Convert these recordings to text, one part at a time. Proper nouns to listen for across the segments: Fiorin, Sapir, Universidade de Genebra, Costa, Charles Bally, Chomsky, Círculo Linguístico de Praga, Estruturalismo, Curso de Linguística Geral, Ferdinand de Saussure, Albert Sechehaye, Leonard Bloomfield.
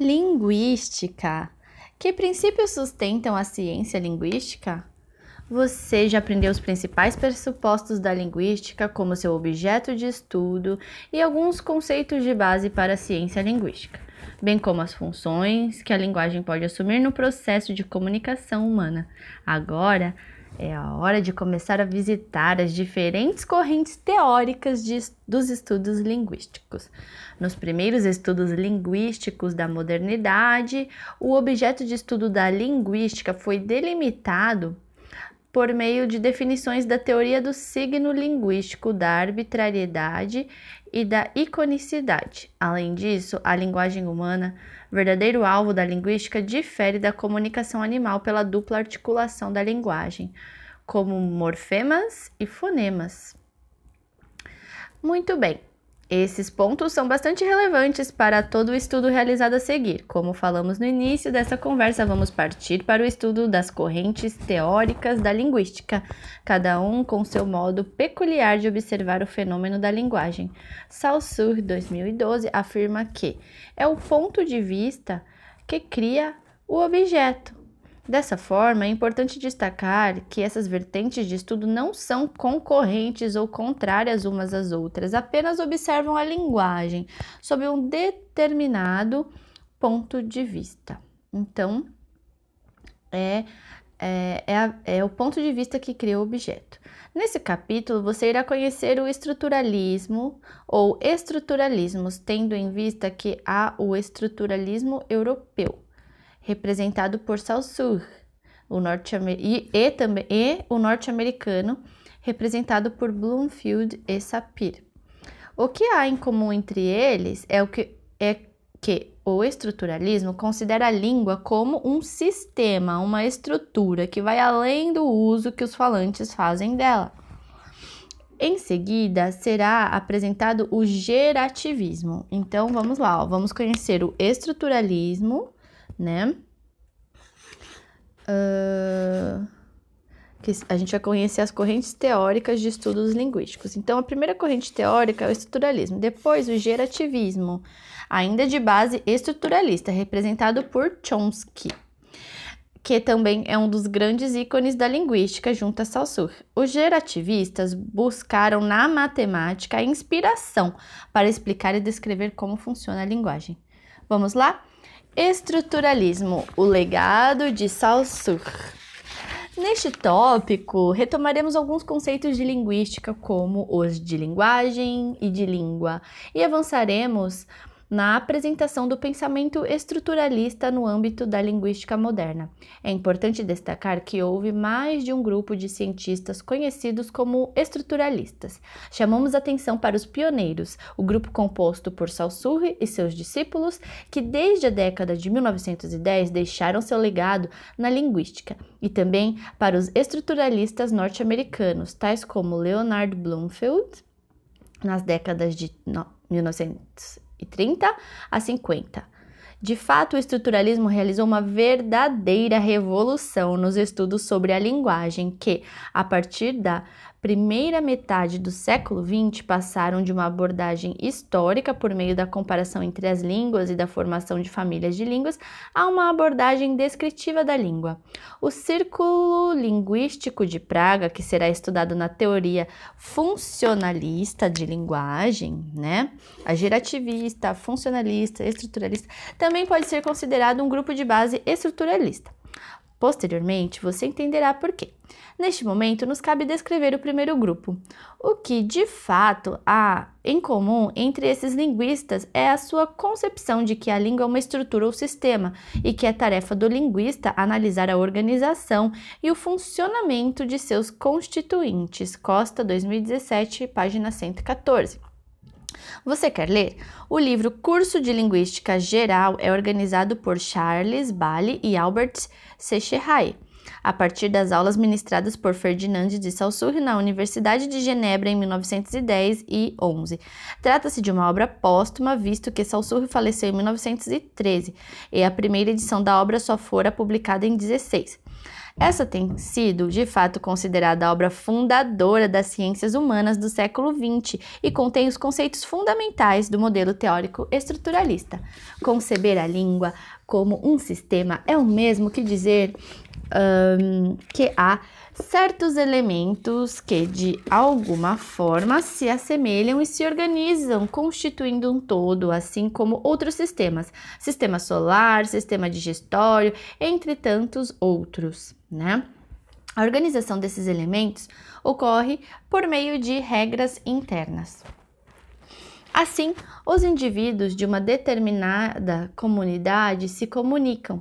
Linguística. Que princípios sustentam a ciência linguística? Você já aprendeu os principais pressupostos da linguística, como seu objeto de estudo e alguns conceitos de base para a ciência linguística, bem como as funções que a linguagem pode assumir no processo de comunicação humana. Agora é a hora de começar a visitar as diferentes correntes teóricas dos estudos linguísticos. Nos primeiros estudos linguísticos da modernidade, o objeto de estudo da linguística foi delimitado por meio de definições da teoria do signo linguístico, da arbitrariedade e da iconicidade. Além disso, a linguagem humana, verdadeiro alvo da linguística, difere da comunicação animal pela dupla articulação da linguagem, como morfemas e fonemas. Muito bem, esses pontos são bastante relevantes para todo o estudo realizado a seguir. Como falamos no início dessa conversa, vamos partir para o estudo das correntes teóricas da linguística, cada um com seu modo peculiar de observar o fenômeno da linguagem. Saussure, 2012, afirma que é o ponto de vista que cria o objeto. Dessa forma, é importante destacar que essas vertentes de estudo não são concorrentes ou contrárias umas às outras, apenas observam a linguagem sob um determinado ponto de vista. Então, é o ponto de vista que cria o objeto. Nesse capítulo, você irá conhecer o estruturalismo ou estruturalismos, tendo em vista que há o estruturalismo europeu, representado por Saussure, o norte-americano, representado por Bloomfield e Sapir. O que há em comum entre eles é que o estruturalismo considera a língua como um sistema, uma estrutura que vai além do uso que os falantes fazem dela. Em seguida, será apresentado o gerativismo. Então, vamos lá, vamos conhecer o estruturalismo, né? Que a gente vai conhecer as correntes teóricas de estudos linguísticos. Então, a primeira corrente teórica é o estruturalismo, depois o gerativismo, ainda de base estruturalista, representado por Chomsky, que também é um dos grandes ícones da linguística junto a Saussure. Os gerativistas buscaram na matemática a inspiração para explicar e descrever como funciona a linguagem. Vamos lá? Estruturalismo, o legado de Saussure. Neste tópico, retomaremos alguns conceitos de linguística, como os de linguagem e de língua, e avançaremos na apresentação do pensamento estruturalista no âmbito da linguística moderna. É importante destacar que houve mais de um grupo de cientistas conhecidos como estruturalistas. Chamamos atenção para os pioneiros, o grupo composto por Saussure e seus discípulos, que desde a década de 1910 deixaram seu legado na linguística, e também para os estruturalistas norte-americanos, tais como Leonard Bloomfield, nas décadas de 1930 a 50. De fato, o estruturalismo realizou uma verdadeira revolução nos estudos sobre a linguagem que, a partir da primeira metade do século XX, passaram de uma abordagem histórica por meio da comparação entre as línguas e da formação de famílias de línguas a uma abordagem descritiva da língua. O Círculo Linguístico de Praga, que será estudado na teoria funcionalista de linguagem, né? A gerativista, a funcionalista, a estruturalista, também pode ser considerado um grupo de base estruturalista. Posteriormente, você entenderá por quê. Neste momento, nos cabe descrever o primeiro grupo. O que, de fato, há em comum entre esses linguistas é a sua concepção de que a língua é uma estrutura ou sistema e que é tarefa do linguista analisar a organização e o funcionamento de seus constituintes. Costa, 2017, página 114. Você quer ler? O livro Curso de Linguística Geral é organizado por Charles Bally e Albert Sechehaye. a partir das aulas ministradas por Ferdinand de Saussure na Universidade de Genebra em 1910 e 11. Trata-se de uma obra póstuma, visto que Saussure faleceu em 1913 e a primeira edição da obra só fora publicada em 16. Essa tem sido, de fato, considerada a obra fundadora das ciências humanas do século XX e contém os conceitos fundamentais do modelo teórico estruturalista. Conceber a língua como um sistema é o mesmo que dizer que há certos elementos que, de alguma forma, se assemelham e se organizam, constituindo um todo, assim como outros sistemas, sistema solar, sistema digestório, entre tantos outros, né? A organização desses elementos ocorre por meio de regras internas. Assim, os indivíduos de uma determinada comunidade se comunicam,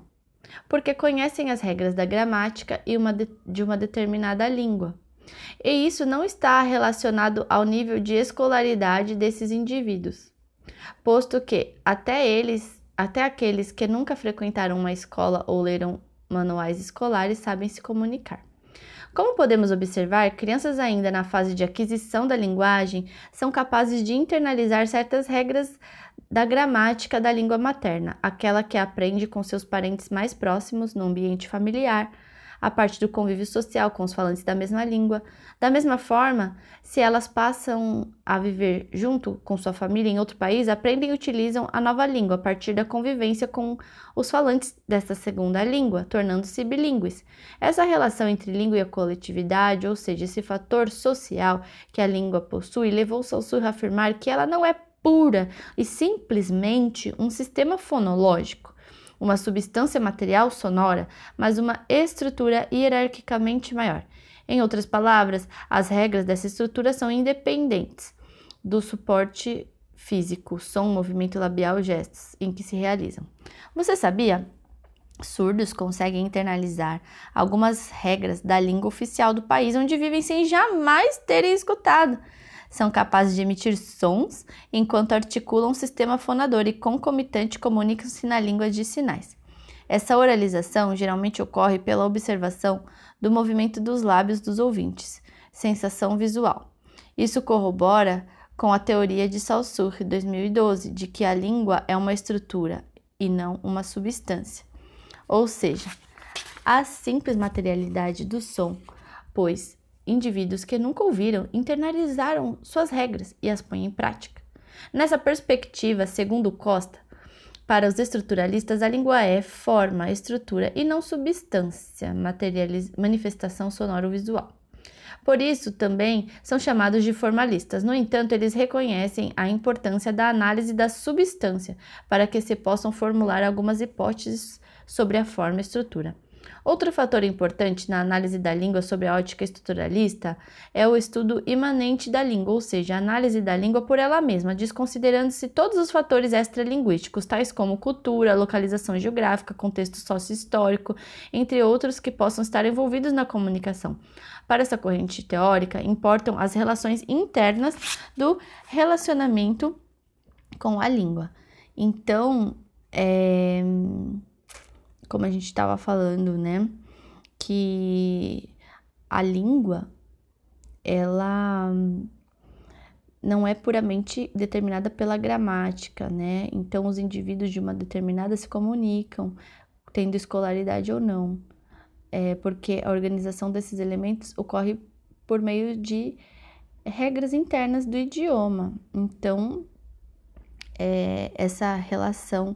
porque conhecem as regras da gramática e de uma determinada língua. E isso não está relacionado ao nível de escolaridade desses indivíduos, posto que até aqueles que nunca frequentaram uma escola ou leram manuais escolares sabem se comunicar. Como podemos observar, crianças ainda na fase de aquisição da linguagem são capazes de internalizar certas regras da gramática da língua materna, aquela que aprende com seus parentes mais próximos no ambiente familiar, a partir do convívio social com os falantes da mesma língua. Da mesma forma, se elas passam a viver junto com sua família em outro país, aprendem e utilizam a nova língua a partir da convivência com os falantes dessa segunda língua, tornando-se bilíngues. Essa relação entre língua e a coletividade, ou seja, esse fator social que a língua possui, levou Saussure a afirmar que ela não é pura e simplesmente um sistema fonológico, uma substância material sonora, mas uma estrutura hierarquicamente maior. Em outras palavras, as regras dessa estrutura são independentes do suporte físico, som, movimento labial, gestos em que se realizam. Você sabia? Surdos conseguem internalizar algumas regras da língua oficial do país onde vivem sem jamais terem escutado. São capazes de emitir sons enquanto articulam um sistema fonador e concomitante comunicam-se na língua de sinais. Essa oralização geralmente ocorre pela observação do movimento dos lábios dos ouvintes, sensação visual. Isso corrobora com a teoria de Saussure, 2012, de que a língua é uma estrutura e não uma substância. Ou seja, a simples materialidade do som, pois indivíduos que nunca ouviram internalizaram suas regras e as põem em prática. Nessa perspectiva, segundo Costa, para os estruturalistas, a língua é forma, estrutura e não substância, manifestação sonora ou visual. Por isso, também são chamados de formalistas. No entanto, eles reconhecem a importância da análise da substância para que se possam formular algumas hipóteses sobre a forma e estrutura. Outro fator importante na análise da língua sobre a ótica estruturalista é o estudo imanente da língua, ou seja, a análise da língua por ela mesma, desconsiderando-se todos os fatores extralinguísticos, tais como cultura, localização geográfica, contexto sócio-histórico, entre outros que possam estar envolvidos na comunicação. Para essa corrente teórica, importam as relações internas do relacionamento com a língua. Então, como a gente estava falando, né, que a língua, ela não é puramente determinada pela gramática, né, então os indivíduos de uma determinada se comunicam, tendo escolaridade ou não, porque a organização desses elementos ocorre por meio de regras internas do idioma, então essa relação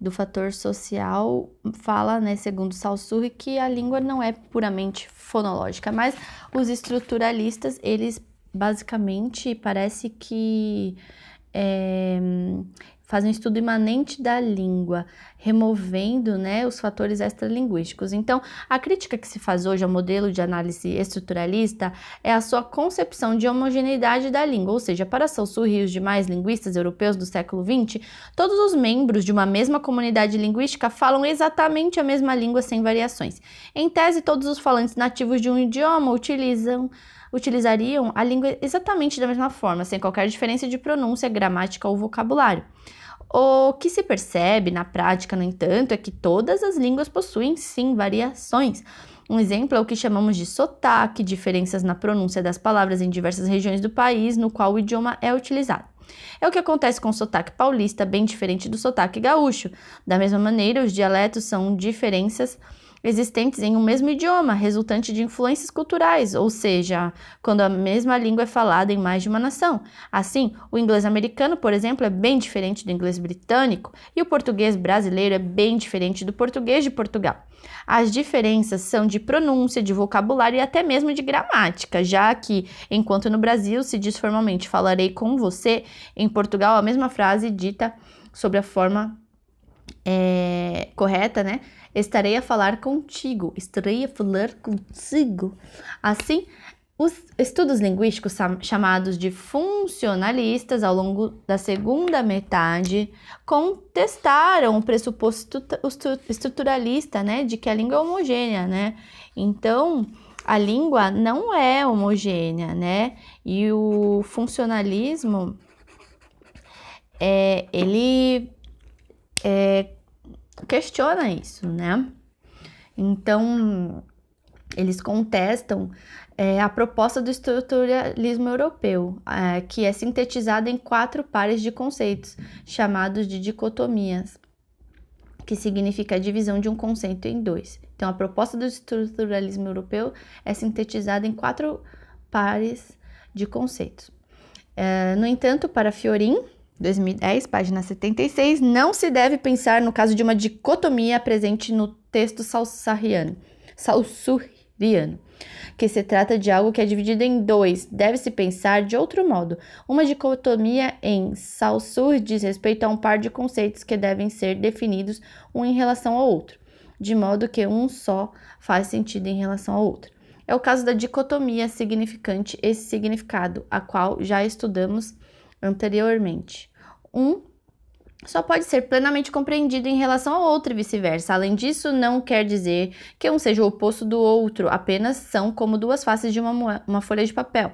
do fator social fala, né, segundo Saussure, que a língua não é puramente fonológica, mas os estruturalistas, eles basicamente parece que fazem um estudo imanente da língua, removendo, né, os fatores extralinguísticos. Então, a crítica que se faz hoje ao modelo de análise estruturalista é a sua concepção de homogeneidade da língua, ou seja, para Saussure e os demais linguistas europeus do século XX, todos os membros de uma mesma comunidade linguística falam exatamente a mesma língua sem variações. Em tese, todos os falantes nativos de um idioma utilizariam a língua exatamente da mesma forma, sem qualquer diferença de pronúncia, gramática ou vocabulário. O que se percebe na prática, no entanto, é que todas as línguas possuem, sim, variações. Um exemplo é o que chamamos de sotaque, diferenças na pronúncia das palavras em diversas regiões do país no qual o idioma é utilizado. É o que acontece com o sotaque paulista, bem diferente do sotaque gaúcho. Da mesma maneira, os dialetos são diferenças existentes em um mesmo idioma, resultante de influências culturais, ou seja, quando a mesma língua é falada em mais de uma nação. Assim, o inglês americano, por exemplo, é bem diferente do inglês britânico e o português brasileiro é bem diferente do português de Portugal. As diferenças são de pronúncia, de vocabulário e até mesmo de gramática, já que, enquanto no Brasil se diz formalmente "falarei com você", em Portugal a mesma frase dita sobre a forma correta, né? Estarei a falar contigo. Assim, os estudos linguísticos chamados de funcionalistas ao longo da segunda metade contestaram o pressuposto estruturalista, né, de que a língua é homogênea, né? Então, a língua não é homogênea, né? E o funcionalismo, ele questiona isso, né? Então, eles contestam a proposta do estruturalismo europeu, que é sintetizada em 4 pares de conceitos, chamados de dicotomias, que significa a divisão de um conceito em 2. Então, a proposta do estruturalismo europeu é sintetizada em 4 pares de conceitos. No entanto, para Fiorin, 2010, página 76, não se deve pensar no caso de uma dicotomia presente no texto saussuriano, que se trata de algo que é dividido em 2. Deve-se pensar de outro modo. Uma dicotomia em Saussure diz respeito a um par de conceitos que devem ser definidos um em relação ao outro, de modo que um só faz sentido em relação ao outro. É o caso da dicotomia significante esse significado, a qual já estudamos anteriormente. Um só pode ser plenamente compreendido em relação ao outro e vice-versa. Além disso, não quer dizer que um seja o oposto do outro, apenas são como 2 faces de uma folha de papel.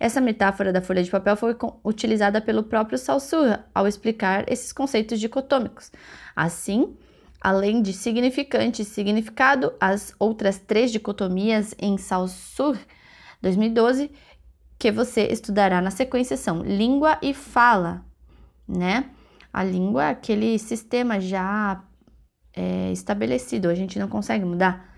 Essa metáfora da folha de papel foi utilizada pelo próprio Saussure ao explicar esses conceitos dicotômicos. Assim, além de significante e significado, as outras 3 dicotomias em Saussure, 2012, que você estudará na sequência são língua e fala, né? A língua é aquele sistema já estabelecido, a gente não consegue mudar.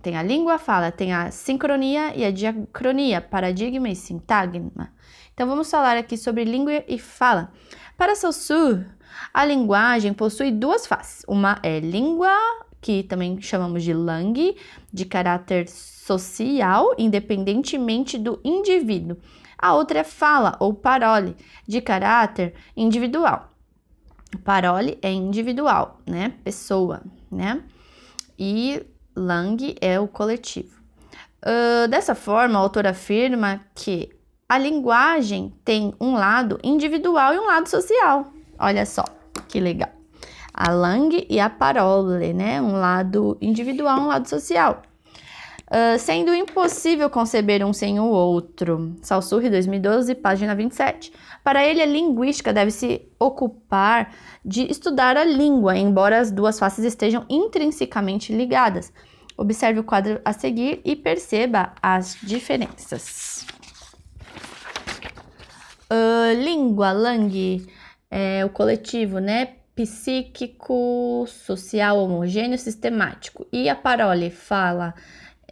Tem a língua, a fala, tem a sincronia e a diacronia, paradigma e sintagma. Então, vamos falar aqui sobre língua e fala. Para Saussure, a linguagem possui 2 faces. Uma é língua, que também chamamos de langue, de caráter social, independentemente do indivíduo. A outra é fala ou parole, de caráter individual. Parole é individual, né? Pessoa, né? E langue é o coletivo. Dessa forma, o autor afirma que a linguagem tem um lado individual e um lado social. Olha só, que legal. A langue e a parole, né? Um lado individual, um lado social. Sendo impossível conceber um sem o outro. Saussure, 2012, página 27. Para ele, a linguística deve se ocupar de estudar a língua, embora as 2 faces estejam intrinsecamente ligadas. Observe o quadro a seguir e perceba as diferenças. Língua, langue, o coletivo, né? Psíquico, social, homogêneo, sistemático. E a parole, fala,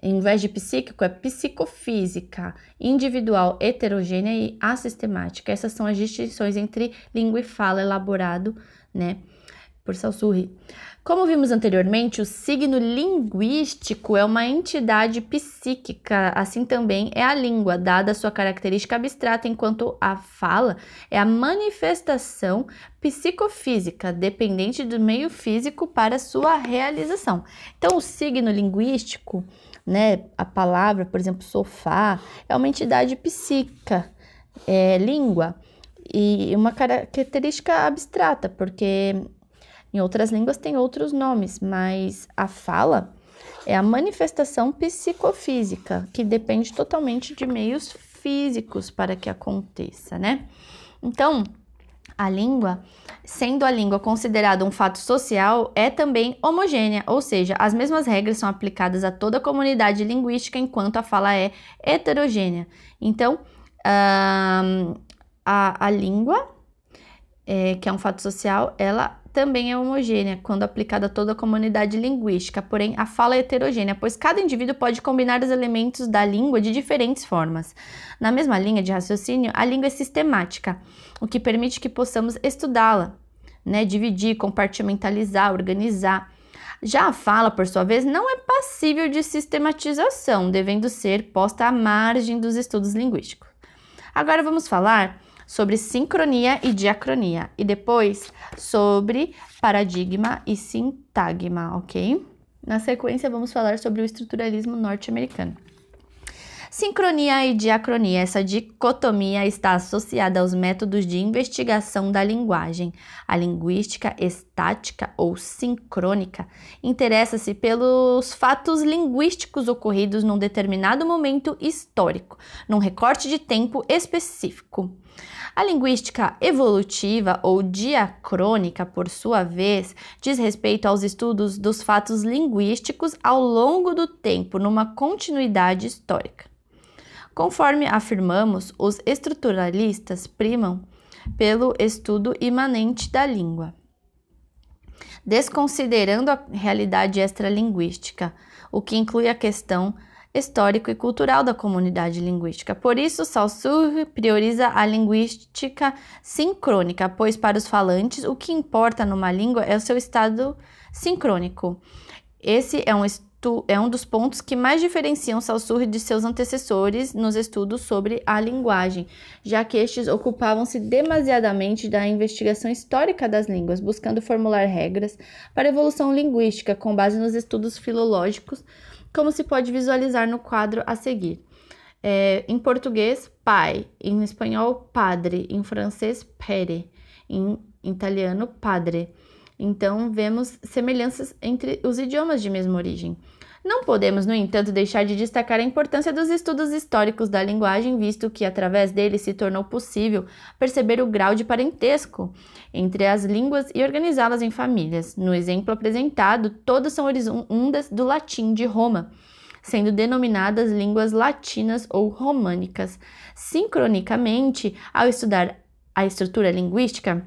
em vez de psíquico, é psicofísica, individual, heterogênea e assistemática. Essas são as distinções entre língua e fala elaborado, né, por Saussure. Como vimos anteriormente, o signo linguístico é uma entidade psíquica, assim também é a língua, dada a sua característica abstrata, enquanto a fala é a manifestação psicofísica, dependente do meio físico para sua realização. Então, o signo linguístico, né, a palavra, por exemplo, sofá, é uma entidade psíquica, língua, e uma característica abstrata, porque em outras línguas tem outros nomes, mas a fala é a manifestação psicofísica, que depende totalmente de meios físicos para que aconteça, né? Então, a língua, sendo a língua considerada um fato social, é também homogênea, ou seja, as mesmas regras são aplicadas a toda a comunidade linguística, enquanto a fala é heterogênea. Então, a língua, que é um fato social, ela também é homogênea quando aplicada a toda a comunidade linguística, porém a fala é heterogênea, pois cada indivíduo pode combinar os elementos da língua de diferentes formas. Na mesma linha de raciocínio, a língua é sistemática, o que permite que possamos estudá-la, né? Dividir, compartimentalizar, organizar. Já a fala, por sua vez, não é passível de sistematização, devendo ser posta à margem dos estudos linguísticos. Agora vamos falar sobre sincronia e diacronia, e depois sobre paradigma e sintagma, ok? Na sequência, vamos falar sobre o estruturalismo norte-americano. Sincronia e diacronia, essa dicotomia está associada aos métodos de investigação da linguagem. A linguística estática ou sincrônica interessa-se pelos fatos linguísticos ocorridos num determinado momento histórico, num recorte de tempo específico. A linguística evolutiva ou diacrônica, por sua vez, diz respeito aos estudos dos fatos linguísticos ao longo do tempo, numa continuidade histórica. Conforme afirmamos, os estruturalistas primam pelo estudo imanente da língua, desconsiderando a realidade extralinguística, o que inclui a questão histórico e cultural da comunidade linguística. Por isso, Saussure prioriza a linguística sincrônica, pois para os falantes o que importa numa língua é o seu estado sincrônico. Esse é um dos pontos que mais diferenciam Saussure de seus antecessores nos estudos sobre a linguagem, já que estes ocupavam-se demasiadamente da investigação histórica das línguas, buscando formular regras para a evolução linguística com base nos estudos filológicos, como se pode visualizar no quadro a seguir. Em português, pai. Em espanhol, padre. Em francês, pere. Em italiano, padre. Então, vemos semelhanças entre os idiomas de mesma origem. Não podemos, no entanto, deixar de destacar a importância dos estudos históricos da linguagem, visto que, através deles, se tornou possível perceber o grau de parentesco entre as línguas e organizá-las em famílias. No exemplo apresentado, todas são oriundas do latim de Roma, sendo denominadas línguas latinas ou românicas. Sincronicamente, ao estudar a estrutura linguística,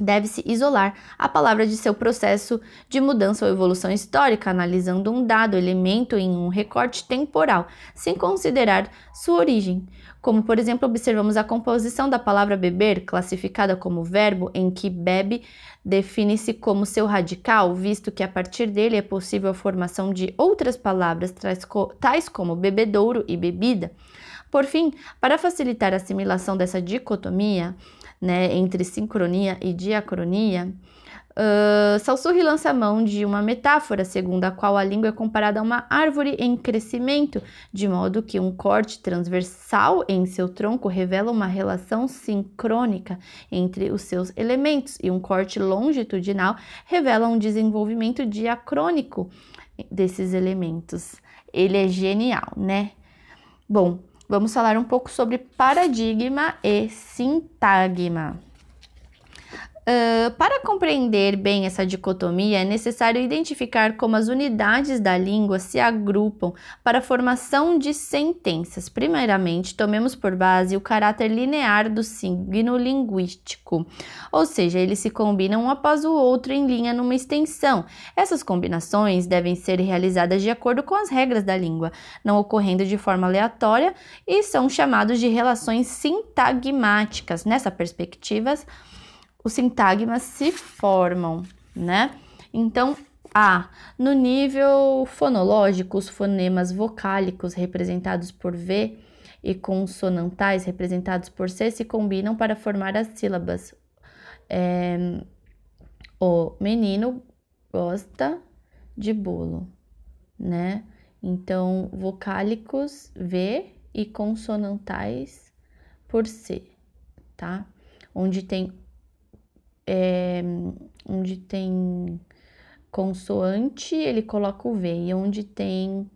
deve-se isolar a palavra de seu processo de mudança ou evolução histórica, analisando um dado elemento em um recorte temporal, sem considerar sua origem. Como, por exemplo, observamos a composição da palavra beber, classificada como verbo, em que bebe define-se como seu radical, visto que a partir dele é possível a formação de outras palavras, tais como bebedouro e bebida. Por fim, para facilitar a assimilação dessa dicotomia, né, entre sincronia e diacronia, Saussure lança a mão de uma metáfora segundo a qual a língua é comparada a uma árvore em crescimento, de modo que um corte transversal em seu tronco revela uma relação sincrônica entre os seus elementos e um corte longitudinal revela um desenvolvimento diacrônico desses elementos. Ele é genial, né? Bom, vamos falar um pouco sobre paradigma e sintagma. Para compreender bem essa dicotomia, é necessário identificar como as unidades da língua se agrupam para a formação de sentenças. Primeiramente, tomemos por base o caráter linear do signo linguístico, ou seja, eles se combinam um após o outro em linha numa extensão. Essas combinações devem ser realizadas de acordo com as regras da língua, não ocorrendo de forma aleatória, e são chamados de relações sintagmáticas. Nessa perspectiva, os sintagmas se formam, né? Então, no nível fonológico, os fonemas vocálicos representados por V e consonantais representados por C se combinam para formar as sílabas. O menino gosta de bolo, né? Então, vocálicos V e consonantais por C, tá? Onde tem consoante, ele coloca o V, e onde tem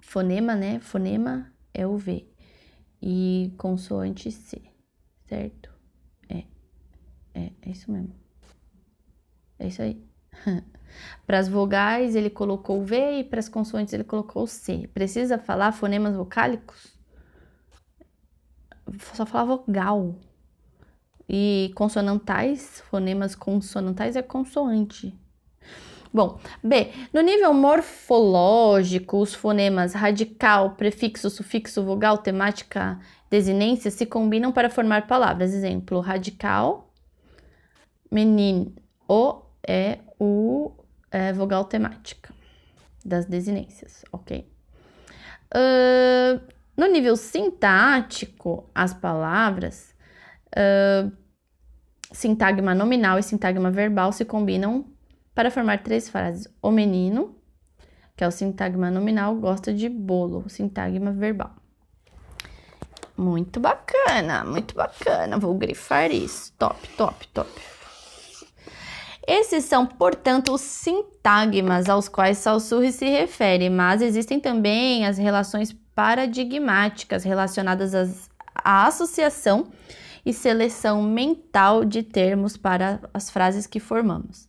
fonema, né? Fonema é o V. e consoante C, certo? É isso mesmo. É isso aí. Para as vogais ele colocou o V e para as consoantes ele colocou o C. Precisa falar fonemas vocálicos? Só falar vogal. E consonantais, fonemas consonantais é consoante. Bom, B. No nível morfológico, os fonemas radical, prefixo, sufixo, vogal, temática, desinência se combinam para formar palavras. Exemplo, radical, menino, o, é, u, é, vogal temática das desinências, ok? No nível sintático, as palavras sintagma nominal e sintagma verbal se combinam para formar três frases. O menino, que é o sintagma nominal, gosta de bolo, sintagma verbal. Muito bacana, muito bacana. Vou grifar isso. Top, top, top. Esses são, portanto, os sintagmas aos quais Saussure se refere, mas existem também as relações paradigmáticas relacionadas à associação e seleção mental de termos para as frases que formamos.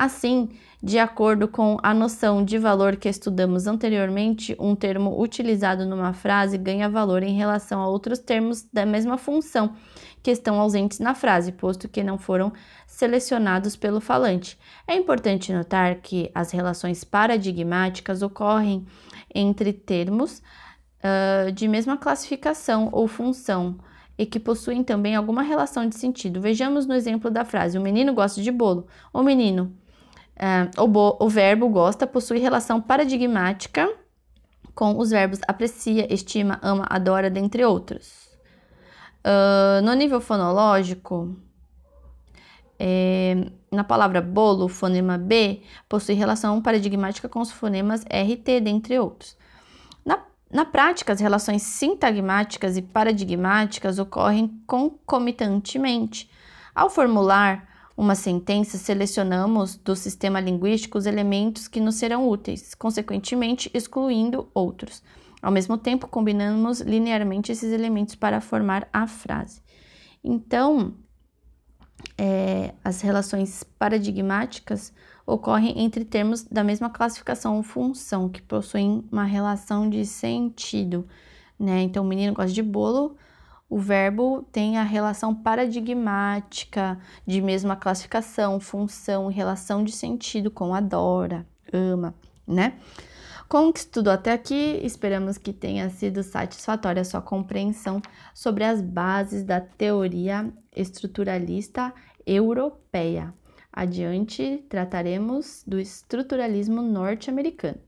Assim, de acordo com a noção de valor que estudamos anteriormente, um termo utilizado numa frase ganha valor em relação a outros termos da mesma função que estão ausentes na frase, posto que não foram selecionados pelo falante. É importante notar que as relações paradigmáticas ocorrem entre termos de mesma classificação ou função e que possuem também alguma relação de sentido. Vejamos no exemplo da frase: o menino gosta de bolo. O menino... o verbo gosta possui relação paradigmática com os verbos aprecia, estima, ama, adora, dentre outros. No nível fonológico, na palavra bolo, o fonema B possui relação paradigmática com os fonemas RT, dentre outros. Na prática, as relações sintagmáticas e paradigmáticas ocorrem concomitantemente. Ao formular uma sentença, selecionamos do sistema linguístico os elementos que nos serão úteis, consequentemente excluindo outros. Ao mesmo tempo, combinamos linearmente esses elementos para formar a frase. Então, as relações paradigmáticas ocorrem entre termos da mesma classificação ou função, que possuem uma relação de sentido, né? Então, o menino gosta de bolo. O verbo tem a relação paradigmática de mesma classificação, função, relação de sentido com adora, ama, né? Como que estudou até aqui, esperamos que tenha sido satisfatória a sua compreensão sobre as bases da teoria estruturalista europeia. Adiante, trataremos do estruturalismo norte-americano.